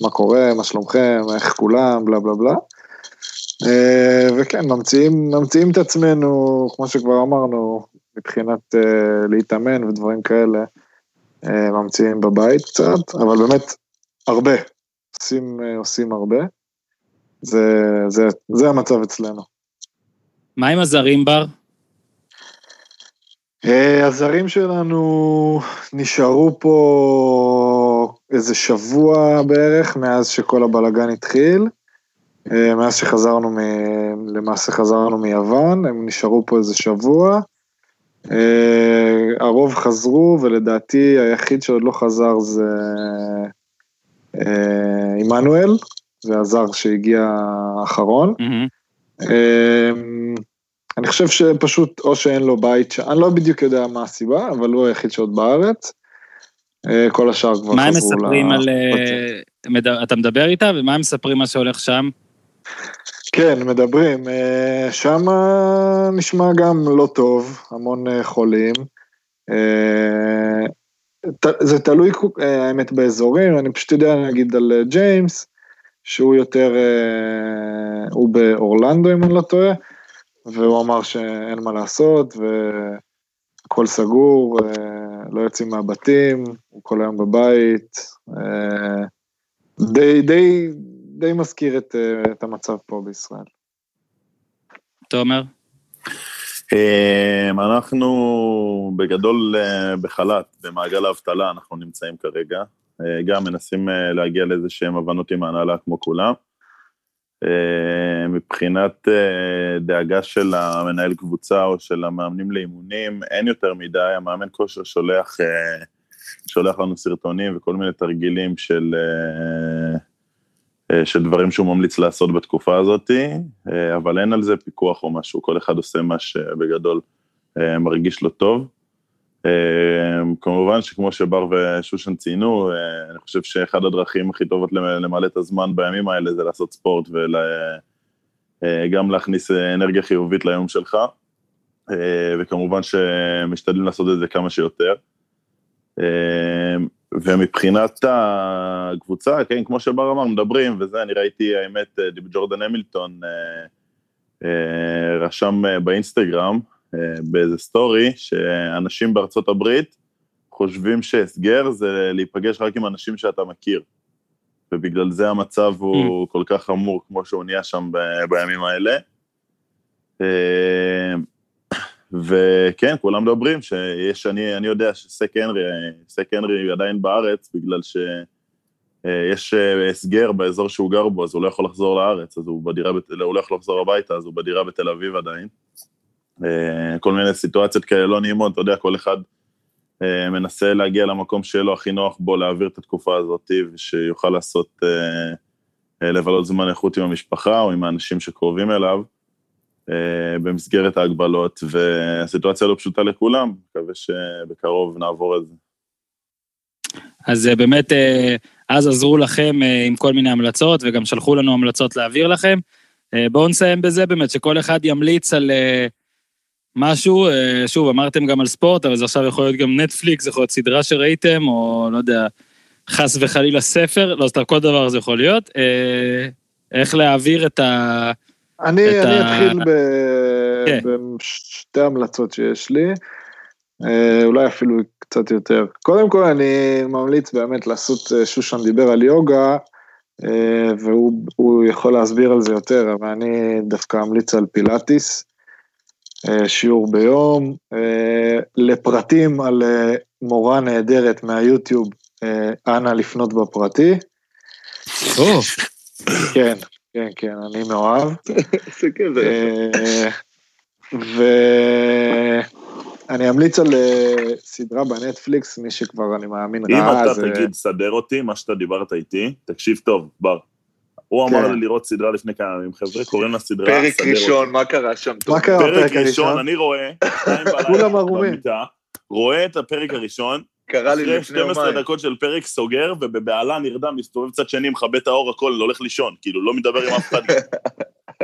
מה קורה, מה שלומכם, איך כולם, בלה בלה בלה. וכן, ממציאים את עצמנו, כמו שכבר אמרנו, מבחינת להתאמן ודברים כאלה, ממציאים בבית קצת, אבל באמת הרבה, עושים הרבה. זה המצב אצלנו. מה עם הזרים בר? הזרים שלנו נשארו פה איזה שבוע בערך, מאז שכל הבלגן התחיל, מאז שחזרנו, למעשה חזרנו מיוון, הם נשארו פה איזה שבוע, הרוב חזרו, ולדעתי היחיד שעוד לא חזר זה עמנואל, זה הזר שהגיע האחרון, אני חושב שפשוט או שאין לו בית, אני לא בדיוק יודע מה הסיבה, אבל הוא היחיד שעוד בארץ, כל השאר כבר... מה הם מספרים על... אתה מדבר איתה, ומה הם מספרים מה שהולך שם? כן, מדברים, שם נשמע גם לא טוב, המון חולים, זה תלוי, האמת באזורים, אני פשוט יודע להגיד על ג'יימס, שהוא יותר, הוא באורלנדו אם אני לא טועה, והוא אמר שאין מה לעשות, הכל סגור, לא יוצאים מהבתים, הוא כל היום בבית, די מזכיר את המצב פה בישראל. תומר? אנחנו בגדול בחל"ת, במעגל האבטלה אנחנו נמצאים כרגע, גם מנסים להגיע לאיזה שהם הבנות עם ההנהלה כמו כולם, מבחינת דאגה של המנהל קבוצה או של המאמנים לאימונים, אין יותר מדי, המאמן כושר שולח לנו סרטונים וכל מיני תרגילים של דברים שהוא ממליץ לעשות בתקופה הזאת, אבל אין על זה פיקוח או משהו, כל אחד עושה מה שבגדול מרגיש לו טוב. כמובן שכמו שבר ושושן ציינו, אני חושב שאחד הדרכים הכי טובות למלא את הזמן בימים האלה זה לעשות ספורט, וגם להכניס אנרגיה חיובית ליום שלך, וכמובן שמשתדלים לעשות את זה כמה שיותר. ומבחינת הקבוצה, כן, כמו שבר אמר, מדברים, וזה אני ראיתי, האמת, ג'ורדן המילטון רשם באינסטגרם, באיזה סטורי, שאנשים בארצות הברית חושבים שהסגר זה להיפגש רק עם אנשים שאתה מכיר, ובגלל זה המצב הוא כל כך חמור כמו שהוא נהיה שם בימים האלה, וכן, כולם מדברים שיש, אני יודע שסק הנרי עדיין בארץ, בגלל שיש הסגר באזור שהוא גר בו, אז הוא לא יכול לחזור לארץ, אז הוא לא יכול לחזור הביתה, אז הוא בדירה בתל אביב עדיין, כל מיני סיטואציות כאלה לא נעימות, אתה יודע, כל אחד מנסה להגיע למקום שלו הכי נוח בו להעביר את התקופה הזאת, ושיוכל לעשות, לבלות זמן איכות עם המשפחה או עם האנשים שקרובים אליו, במסגרת ההגבלות, והסיטואציה לא פשוטה לכולם, מקווה שבקרוב נעבור את זה. אז באמת, אז עזרו לכם עם כל מיני המלצות, וגם שלחו לנו המלצות להעביר לכם, בואו נסיים בזה באמת, שכל אחד ימליץ על משהו, שוב, אמרתם גם על ספורט, אבל זה עכשיו יכול להיות גם נטפליקס, זה יכול להיות סדרה שראיתם, או לא יודע, חס וחלילה ספר, לא, כל דבר זה יכול להיות, איך להעביר את ה... אני אתחיל בשתי המלצות שיש לי, אולי אפילו קצת יותר. קודם כל אני ממליץ באמת לעשות, שושן דיבר על יוגה, והוא יכול להסביר על זה יותר, אבל אני דווקא אמליץ על פילאטיס, שיעור ביום, לפרטים על מורה נהדרת מהיוטיוב, אנה לפנות בפרטי. כן, כן, כן, אני מאוהב. זה כזה. ואני אמליץ על סדרה בנטפליקס, מי שכבר אני מאמין ראה. אם אתה תגיד, סדר אותי, מה שאתה דיברת איתי, תקשיב טוב, בר. הוא אמר לי לראות סדרה לפני כמה ימים, חבר'ה, קוראים לה סדרה, סדר אותי. פרק ראשון, מה קרה שם? פרק ראשון, אני רואה, כולם ערומים. רואה את הפרק הראשון, אחרי 12 דקות של פרק סוגר, ובבעלה נרדם, מסתובב צד שני, מכבה את האור, הכל, הולך לישון, כאילו, לא מדבר עם אף אחד.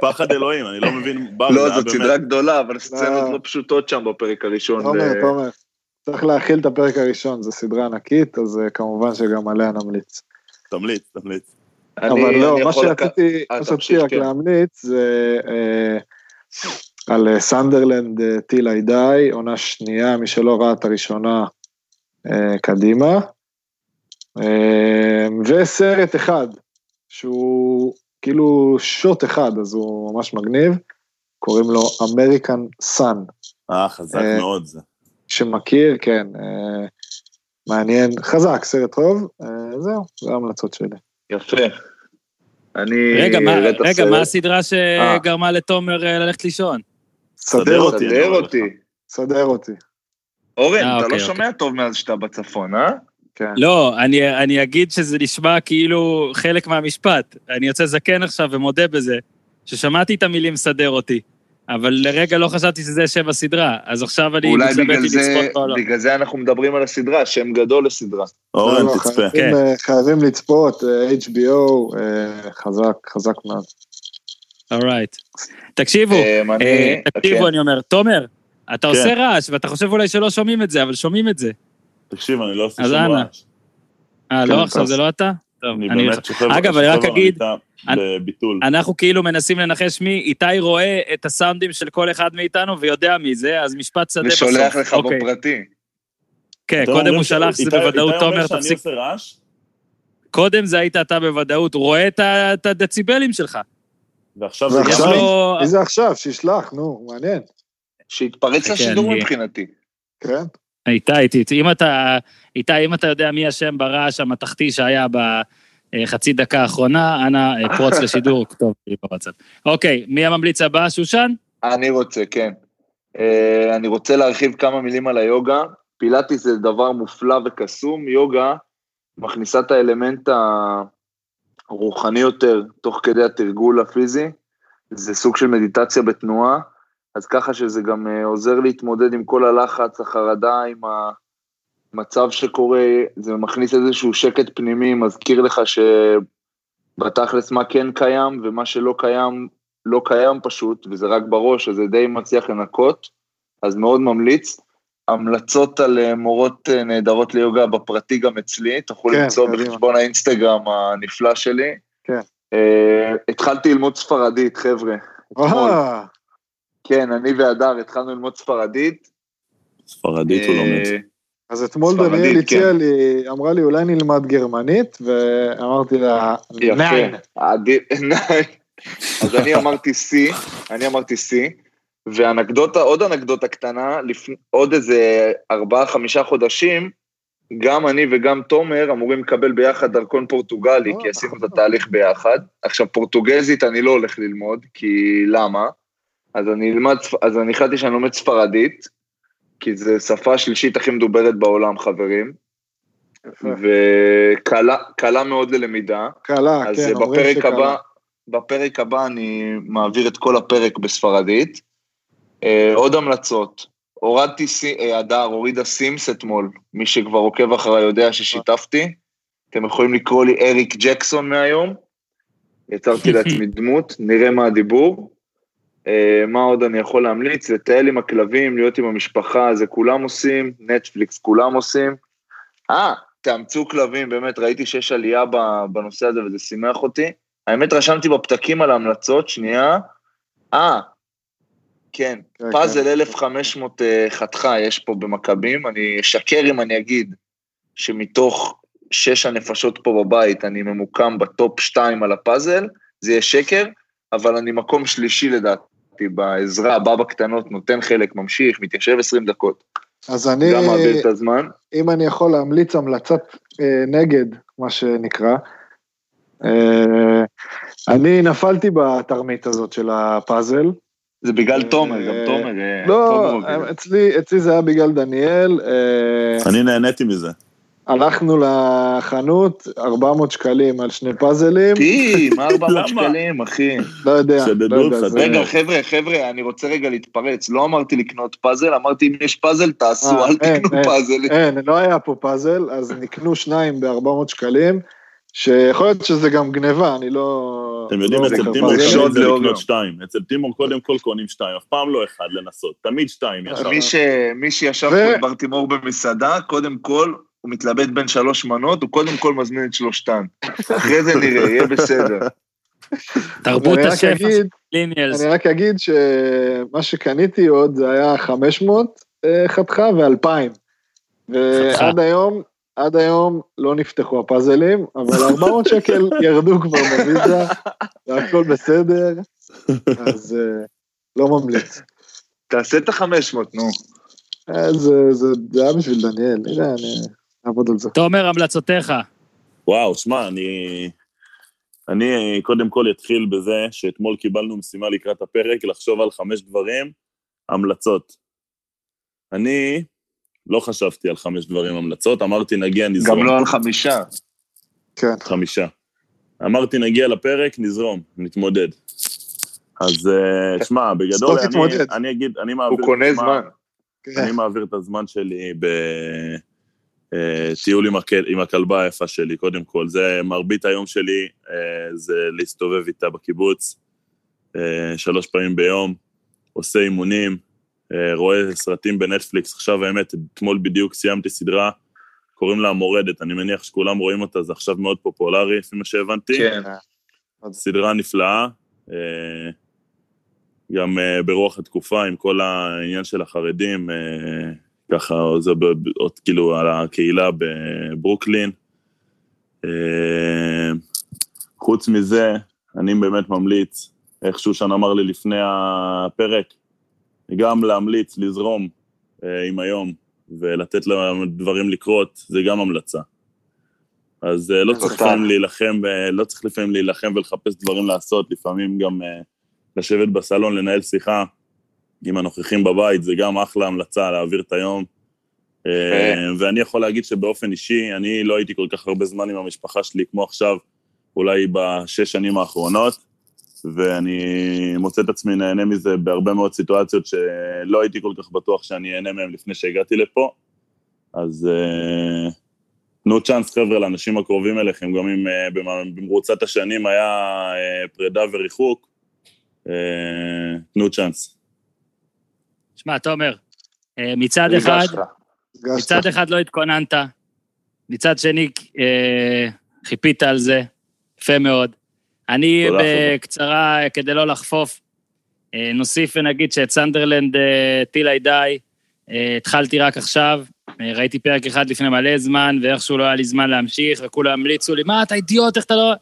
פחד אלוהים, אני לא מבין. לא, זאת סדרה גדולה, אבל סצנות לא פשוטות שם בפרק הראשון. תומר, צריך להכיל את הפרק הראשון, זו סדרה ענקית, אז כמובן שגם עליה נמליץ. תמליץ. אבל לא, מה שרציתי רק להמליץ, זה... על סנדרלנד טיל אי די, עונה שנייה, מי שלא ראה את הראשונה, קדימה, וסרט אחד, שהוא כאילו שוט אחד, אז הוא ממש מגניב, קוראים לו American Sun. חזק מאוד זה. שמכיר, כן, מעניין, חזק, סרט טוב, זהו, זה ההמלצות שלי. יפה. רגע, מה הסדרה שגרמה לתומר ללכת לישון? סדר אותי. אורן, אתה לא שומע טוב מאז שאתה בצפון, אה? לא, אני אגיד שזה נשמע כאילו חלק מהמשפט. אני יוצא זקן עכשיו ומודה בזה, ששמעתי את המילים סדר אותי, אבל לרגע לא חשבתי שזה שם הסדרה, אז עכשיו אני מתלבטתי לצפות או לא. אולי בגלל זה אנחנו מדברים על הסדרה, שם גדול לסדרה. אורן, תצפה. חייבים לצפות, HBO, חזק מאוד. אורייט. תקשיבו, אני אומר, תומר, אתה עושה רעש, ואתה חושב אולי שלא שומעים את זה, אבל שומעים את זה. תקשיב, אני לא עושה שם רעש. לא, עכשיו זה לא אתה? אגב, אני רק אגיד, אנחנו כאילו מנסים לנחש מי, איתי רואה את הסאונדים של כל אחד מאיתנו, ויודע מי זה, אז משפט שדה בסוף. ושולח לך בפרטי. כן, קודם הוא שלח, זה בוודאות, תומר, תפסיק. קודם זה היית אתה בוודאות, רואה את הדציבלים שלך. ועכשיו זה עכשיו. איזה עכשיו, שישלח, נו, מעניין. שהתפרץ לשידור מבחינתי. כן. איתי, אם אתה יודע מי השם ברעש המתחתי שהיה בחצי דקה האחרונה, אנא פרוץ לשידור, כתוב לי ברצת. אוקיי, מי הממליץ הבא, שושן? אני רוצה, כן. אני רוצה להרחיב כמה מילים על היוגה. פילאטיס זה דבר מופלא וקסום, יוגה מכניסה את האלמנט הרוחני יותר, תוך כדי התרגול הפיזי, זה סוג של מדיטציה בתנועה, אז ככה שזה גם עוזר להתמודד עם כל הלחץ, החרדה, עם המצב שקורה, זה מכניס איזשהו שקט פנימי, מזכיר לך שבתכלס מה כן קיים, ומה שלא קיים, לא קיים פשוט, וזה רק בראש, אז זה די מצליח לנקות, אז מאוד ממליץ, המלצות על מורות נהדרות ליוגה בפרטי גם אצלי, תוכלו למצוא בחשבון האינסטגרם הנפלא שלי, התחלתי ללמוד ספרדית, חבר'ה, כן, אני והדר התחלנו ללמוד ספרדית. ספרדית הוא לומד. אז אתמול דניאל הציעה לי, אמרה לי, אולי נלמד גרמנית, ואמרתי לה, נאין. אז אני אמרתי סי, והאנקדוטה, עוד אנקדוטה קטנה, עוד איזה 4-5 חודשים, גם אני וגם תומר אמורים לקבל ביחד דרכון פורטוגלי, כי עשינו את התהליך ביחד. עכשיו, פורטוגזית אני לא הולך ללמוד, כי למה? אז אני החלטתי שאני לומד ספרדית, כי זו שפה שלישית הכי מדוברת בעולם, חברים, וקלה מאוד ללמידה. קלה, כן. אז בפרק הבא אני מעביר את כל הפרק בספרדית. עוד המלצות, הורידה סימס אתמול, מי שכבר עוקב אחרי יודע ששיתפתי, אתם יכולים לקרוא לי אריק ג'קסון מהיום, יצרתי לעצמי דמות, נראה מה הדיבור, מה עוד אני יכול להמליץ, לטייל עם הכלבים, להיות עם המשפחה, זה כולם עושים, נטפליקס כולם עושים, תאמצו כלבים, באמת ראיתי שיש עלייה בנושא הזה וזה שימח אותי, האמת רשמתי בפתקים על ההמלצות, שנייה, כן, פאזל 1500 חתכה יש פה במכבים, אני אשקר אם אני אגיד שמתוך 6 הנפשות פה בבית אני ממוקם בטופ 2 על הפאזל, זה יהיה שקר, אבל אני מקום שלישי לדעתי בעזרה, הבא בקטנות נותן חלק, ממשיך, מתיישב 20 דקות. אז אני, גם מעביר את הזמן. אם אני יכול להמליץ המלצת נגד, מה שנקרא, אני נפלתי בתרמית הזאת של הפאזל, זה בגלל תומר, גם תומר. לא, אצלי זה היה בגלל דניאל. אני נהניתי מזה. הלכנו לחנות, 400 שקלים על 2 פאזלים. מה 400 שקלים, אחי? לא יודע. רגע, חבר'ה, אני רוצה רגע להתפרץ. לא אמרתי לקנות פאזל, אמרתי אם יש פאזל, תעשו, אל תקנו פאזל. אין, לא היה פה פאזל, אז נקנו 2 ב-400 שקלים, שיכול להיות שזה גם גניבה, אני לא... אתם יודעים, אצל טימור קודם זה לקנות 2, אצל טימור קודם כל קונים 2, אף פעם לא אחד לנסות, תמיד 2 ישר. מי שישב בר טימור במסעדה, קודם כל, הוא מתלבט בין 3 מנות, הוא קודם כל מזמין את 3. אחרי זה נראה, יהיה בסדר. תרבות השף, ליניאלס. אני רק אגיד שמה שקניתי עוד, זה היה 500 חתכה ו2000, ועד היום, עד היום לא נפתחו הפאזלים, אבל 400 שקל ירדו כבר בוויזה, והכל בסדר, אז לא ממליץ. תעשה את 500, נו. זה היה בשביל דניאל, נראה, אני אעבוד על זה. תומר, המלצותיך. וואו, שמע, אני קודם כל אתחיל בזה, שאתמול קיבלנו משימה לקראת הפרק, לחשוב על 5 דברים, המלצות. אני... לא חשבתי על 5 דברים המלצות, אמרתי נגיע נזרום. גם לא על 5. כן. 5. אמרתי נגיע לפרק, נזרום, נתמודד. אז שמע, בגדול אני אגיד, אני מעביר את הזמן שלי בטיול עם הכלבה היפה שלי, קודם כל. זה מרבית היום שלי, זה להסתובב איתה בקיבוץ, 3 פעמים ביום, עושה אימונים, רואה סרטים בנטפליקס, עכשיו האמת, אתמול בדיוק סיימתי סדרה, קוראים לה מורדת, אני מניח שכולם רואים אותה, זה עכשיו מאוד פופולרי, לפי מה שהבנתי. כן. סדרה נפלאה, גם ברוח התקופה, עם כל העניין של החרדים, ככה, זה כאילו על הקהילה בברוקלין. חוץ מזה, אני באמת ממליץ, איך שושן אמר לי לפני הפרק, גם להמליץ, לזרום עם היום, ולתת לדברים לקרות, זה גם המלצה. אז לא צריך לפעמים להילחם, לא צריך לפעמים להילחם ולחפש דברים לעשות, לפעמים גם לשבת בסלון, לנהל שיחה עם הנוכחים בבית, זה גם אחלה המלצה להעביר את היום. ואני יכול להגיד שבאופן אישי, אני לא הייתי כל כך הרבה זמן עם המשפחה שלי, כמו עכשיו, אולי ב6 שנים האחרונות, ואני מוצא את עצמי נהנה מזה בהרבה מאוד סיטואציות שלא הייתי כל כך בטוח שאני אהנה מהם לפני שהגעתי לפה. אז תנו צ'אנס חבר'ה לאנשים הקרובים אליכם, גם אם במרוצת השנים היה פרידה וריחוק, תנו צ'אנס. שמע, תומר, מצד אחד לא התכוננת, מצד שני חיפית על זה, יפה מאוד. אני בקצרה, כדי לא לחפוף, נוסיף ונגיד שאת סנדרלנד טיל אי די, התחלתי רק עכשיו, ראיתי פרק אחד לפני מלא זמן, ואיכשהו לא היה לי זמן להמשיך, וכולם המליצו לי, מה, אתה אידיוט, איך אתה לא...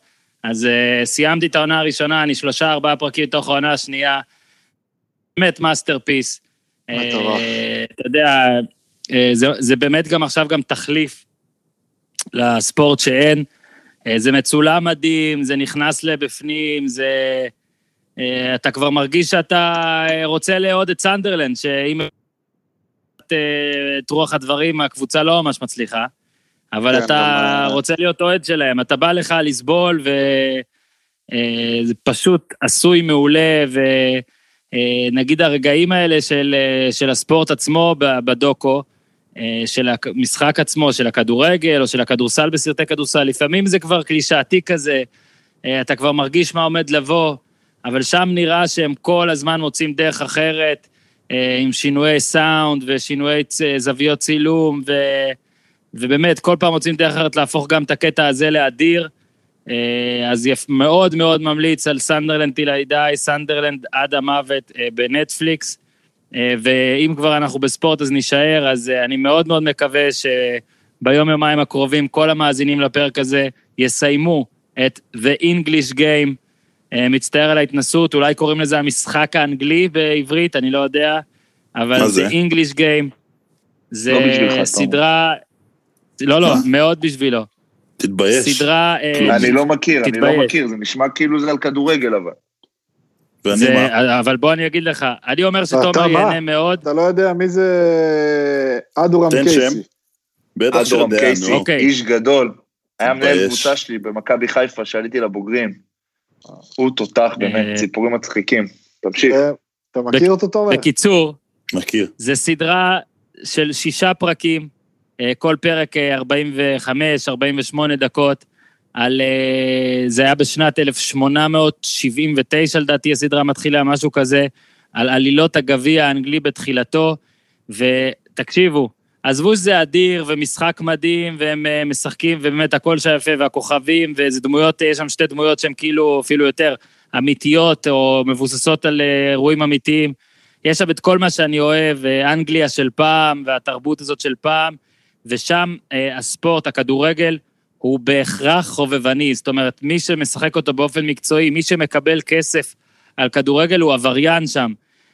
אז סיימתי את העונה הראשונה, אני 3-4 פרקים תוך העונה השנייה, באמת מאסטרפיס. מטורף. אתה יודע, זה באמת גם עכשיו גם תחליף לספורט שאין, זה מצולם מדהים, זה נכנס לבפנים, זה... אתה כבר מרגיש שאתה רוצה לעוד את סנדרלנד, שאם את רוח הדברים, הקבוצה לא ממש מצליחה, אבל אתה רוצה להיות אוהד שלהם, אתה בא לך לסבול, וזה פשוט עשוי מעולה, ונגיד הרגעים האלה של הספורט עצמו בדוקו, של המשחק עצמו, של הכדורגל, או של הכדורסל בסרטי כדורסל, לפעמים זה כבר קלישאתי כזה, אתה כבר מרגיש מה עומד לבוא, אבל שם נראה שהם כל הזמן מוצאים דרך אחרת, עם שינויי סאונד, ושינויי זוויות צילום, ובאמת, כל פעם מוצאים דרך אחרת להפוך גם את הקטע הזה לאדיר, אז מאוד מאוד ממליץ על סנדרלנד טיל אי די, סנדרלנד עד המוות בנטפליקס, ואם כבר אנחנו בספורט אז נשאר, אז אני מאוד מאוד מקווה שביום יומיים הקרובים כל המאזינים לפרק הזה יסיימו את The English Game, מצטער על ההתנסות, אולי קוראים לזה המשחק האנגלי בעברית, אני לא יודע, אבל The English Game, זה לא סדרה, לא, מאוד בשבילו. תתבייש. סדרה... אני לא מכיר, זה נשמע כאילו זה על כדורגל אבל. אבל בוא אני אגיד לך, אני אומר שתומר ייהנה מאוד. אתה לא יודע מי זה אדורם קייסי. אדורם קייסי, איש גדול, היה מנהל קבוצה שלי במכבי חיפה, שעליתי לבוגרים, הוא תותח באמת, סיפורים מצחיקים, תמשיך. אתה מכיר אותו תומר? בקיצור, זה סדרה של 6 פרקים, כל פרק 45-48 דקות, זה היה בשנת 1879, לדעתי הסדרה מתחילה, משהו כזה, על עלילות הגביע האנגלי בתחילתו, ותקשיבו, עזבו שזה אדיר, ומשחק מדהים, והם משחקים, ובאמת הכל שיפה, והכוכבים, וזה דמויות, יש שם 2 דמויות שהן כאילו, אפילו יותר, אמיתיות, או מבוססות על אירועים אמיתיים, יש שם את כל מה שאני אוהב, אנגליה של פעם, והתרבות הזאת של פעם, ושם הספורט, הכדורגל, הוא בהכרח חובבני, זאת אומרת, מי שמשחק אותו באופן מקצועי, מי שמקבל כסף על כדורגל, הוא עבריין שם,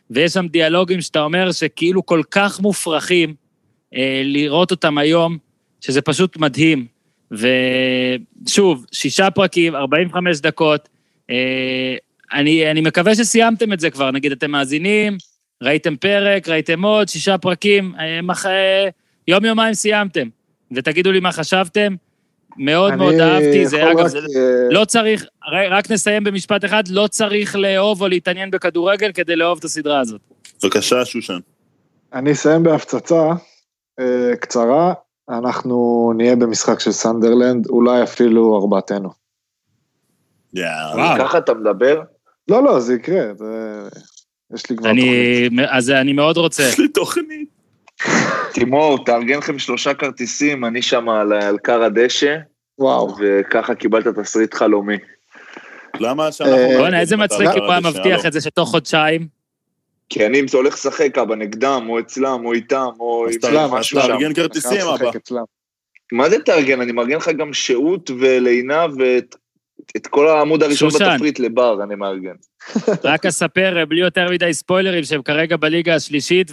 ויש שם דיאלוגים שאתה אומר שכאילו כל כך מופרכים לראות אותם היום, שזה פשוט מדהים, ושוב, 6 פרקים, 45 דקות, אני מקווה שסיימתם את זה כבר, נגיד אתם מאזינים, ראיתם פרק, ראיתם עוד, 6 פרקים, יום יומיים סיימתם, ותגידו לי מה חשבתם, מאוד מאוד אהבתי, זה אגב, לא צריך, רק נסיים במשפט אחד, לא צריך לאהוב או להתעניין בכדורגל כדי לאהוב את הסדרה הזאת. בבקשה, שושן. אני אסיים בהפצצה קצרה, אנחנו נהיה במשחק של סנדרלנד, אולי אפילו 4-0. ככה אתה מדבר? לא, לא, זה יקרה, יש לי כבר תוכנית. אז אני מאוד רוצה. יש לי תוכנית. תימור, תארגן לכם 3 כרטיסים, אני שם על קר הדשא, וככה קיבלת תסריט חלומי. למה שאנחנו... בוא'נה, איזה מצחיק כי פעם מבטיח את זה שתוך חודשיים? כי אני אם זה הולך לשחק, אבא, נגדם, או אצלם, או איתם, או... אז תארגן כרטיסים, אבא. מה זה תארגן? אני מארגן לך גם שעות ולינה ואת כל העמוד הראשון בתפריט לבר, אני מארגן. רק אספר, בלי יותר מדי ספוילרים, שהם כרגע בליגה השלישית,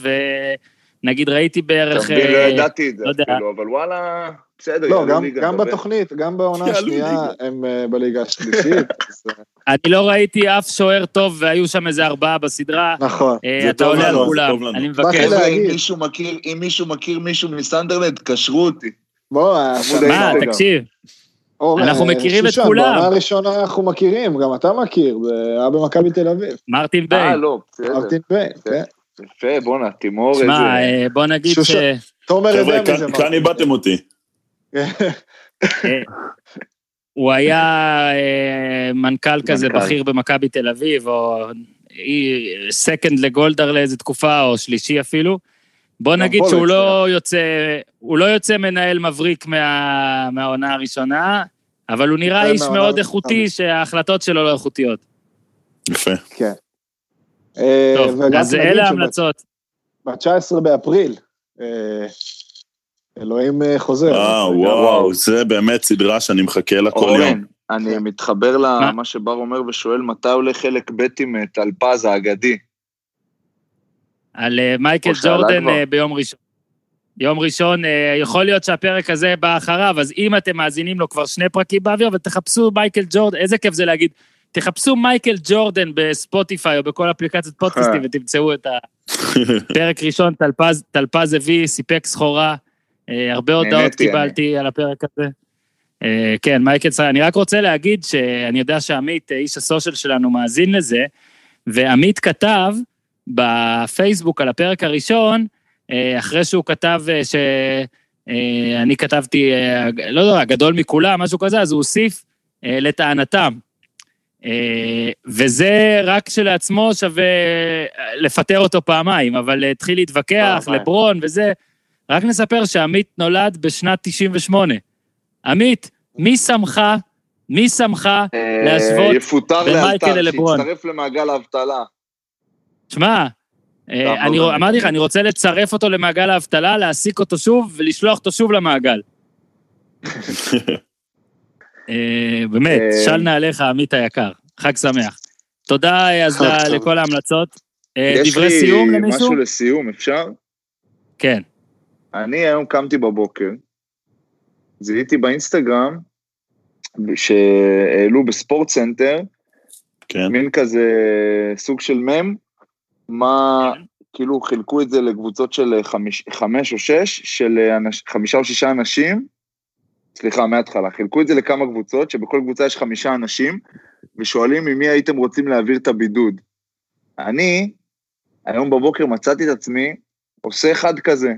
ונגיד ראיתי בערך... לא ידעתי את זה אפילו, אבל וואלה... בסדר, לא, גם בתוכנית, גם בעונה השנייה הם בליגה השלישית. אני לא ראיתי אף שוער טוב, והיו שם איזה 4 בסדרה. נכון. אתה עולה על כולם, אני מבקש. אם מישהו מכיר מישהו מסנדרלנד, קשרו אותי. בוא, מה, תקשיב. אנחנו מכירים את כולם. בעונה הראשונה אנחנו מכירים, גם אתה מכיר, היה במכבי תל אביב. מרטין ביין. לא, בסדר. מרטין ביין, כן. יפה, בוא נה, תימור איזה. שמע, בוא נגיד ש... חבר'ה, כאן הבאתם אותי. הוא היה מנכ"ל כזה בכיר במכבי תל אביב, או סקנד לגולדר לאיזו תקופה, או שלישי אפילו. בוא נגיד שהוא לא יוצא מנהל מבריק מהעונה הראשונה, אבל הוא נראה איש מאוד איכותי, שההחלטות שלו לא איכותיות. יפה. כן. טוב, אז אלה ההמלצות. ב-19 באפריל, אלוהים חוזר. וואו, זה באמת סדרה שאני מחכה לה כל יום. אני מתחבר למה שבר אומר ושואל, מתי עולה חלק בית עם טלפז האגדי? על מייקל ג'ורדן ביום ראשון. יום ראשון, יכול להיות שהפרק הזה בא אחריו, אז אם אתם מאזינים לו כבר 2 פרקים באוויר, ותחפשו מייקל ג'ורדן, איזה כיף זה להגיד, תחפשו מייקל ג'ורדן בספוטיפיי או בכל אפליקציות פודקאסטים, ותמצאו את הפרק ראשון, טלפז הביא, סיפק סחורה, הרבה הודעות קיבלתי על הפרק הזה. כן, מייקל סרן, אני רק רוצה להגיד שאני יודע שעמית, איש הסושל שלנו, מאזין לזה, ועמית כתב בפייסבוק על הפרק הראשון, אחרי שהוא כתב שאני כתבתי, לא יודע, גדול מכולם, משהו כזה, אז הוא הוסיף לטענתם. וזה רק שלעצמו שווה לפטר אותו פעמיים, אבל התחיל להתווכח, לברון וזה... רק נספר שעמית נולד בשנת 98. עמית, מי שמך להשוות במייקל ללברון? שיצטרף למעגל האבטלה. תשמע, אמרתי לך, אני רוצה לצרף אותו למעגל האבטלה, להעסיק אותו שוב ולשלוח אותו שוב למעגל. באמת, של נעליך, עמית היקר. חג שמח. תודה אז לכל ההמלצות. דברי סיום למישהו? יש לי משהו לסיום, אפשר? כן. אני היום קמתי בבוקר, זיהיתי באינסטגרם, שהעלו בספורט סנטר, מין כזה סוג של מם, מה, כאילו חילקו את זה לקבוצות של 5 או 6, של 5 או 6 אנשים, סליחה, מההתחלה, חילקו את זה לכמה קבוצות, שבכל קבוצה יש 5 אנשים, ושואלים ממי הייתם רוצים להעביר את הבידוד. אני, היום בבוקר מצאתי את עצמי, עושה אחד כזה,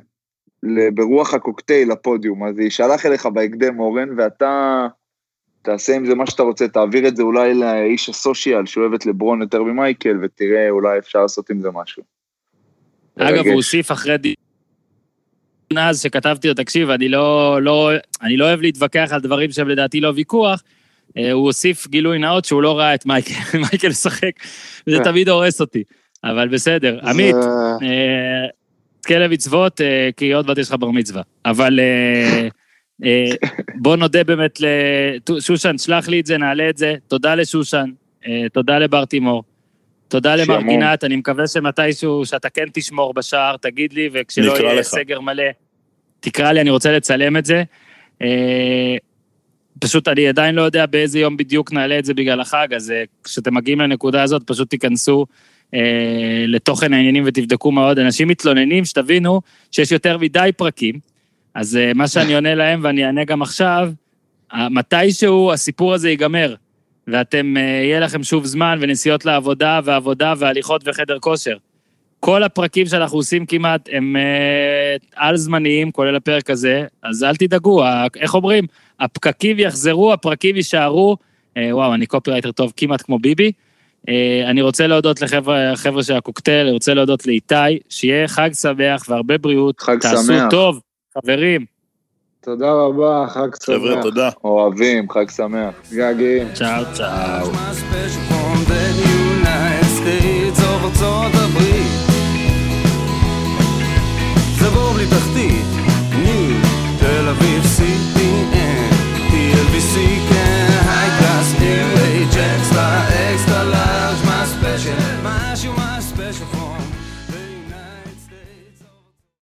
ברוח הקוקטייל, הפודיום, אז היא שלח אליך בהקדם אורן, ואתה תעשה עם זה מה שאתה רוצה, תעביר את זה אולי לאיש הסושיאל, שאוהבת לברון יותר ממייקל, ותראה אולי אפשר לעשות עם זה משהו. אגב, הוא הוסיף אחרי דיון אז שכתבתי לו, תקשיב, אני לא אוהב להתווכח על דברים שהם לדעתי לא ויכוח, הוא הוסיף גילוי נאות שהוא לא ראה את מייקל לשחק, וזה תמיד הורס אותי, אבל בסדר. עמית, תקלה מצוות, כי עוד מעט יש לך בר מצווה, אבל בוא נודה באמת לשושן, שלח לי את זה, נעלה את זה, תודה לשושן, תודה לבר טימור, תודה למר גינת, אני מקווה שמתישהו שאתה כן תשמור בשער, תגיד לי, וכשלא יהיה סגר מלא, תקרא לי, אני רוצה לצלם את זה, פשוט אני עדיין לא יודע באיזה יום בדיוק נעלה את זה בגלל החג, אז כשאתם מגיעים לנקודה הזאת, פשוט תיכנסו, לתוכן העניינים ותבדקו מאוד, אנשים מתלוננים שתבינו שיש יותר מדי פרקים, אז מה שאני עונה להם ואני אענה גם עכשיו, מתישהו הסיפור הזה ייגמר, ואתם, יהיה לכם שוב זמן ונסיעות לעבודה ועבודה והליכות וחדר כושר. כל הפרקים שאנחנו עושים כמעט הם על זמניים, כולל הפרק הזה, אז אל תדאגו, איך אומרים? הפקקים יחזרו, הפרקים יישארו, וואו, אני קופירייטר טוב, כמעט כמו ביבי, אני רוצה להודות לחבר'ה של הקוקטייל, אני רוצה להודות לאיתי, שיהיה חג שמח והרבה בריאות, תעשו טוב, חברים. תודה רבה, חג שמח. חבר'ה, תודה. אוהבים, חג שמח. גגים. צ'או, צ'או. Tel Aviv City and TLBC can high class, new age, extra, extra large, my special, my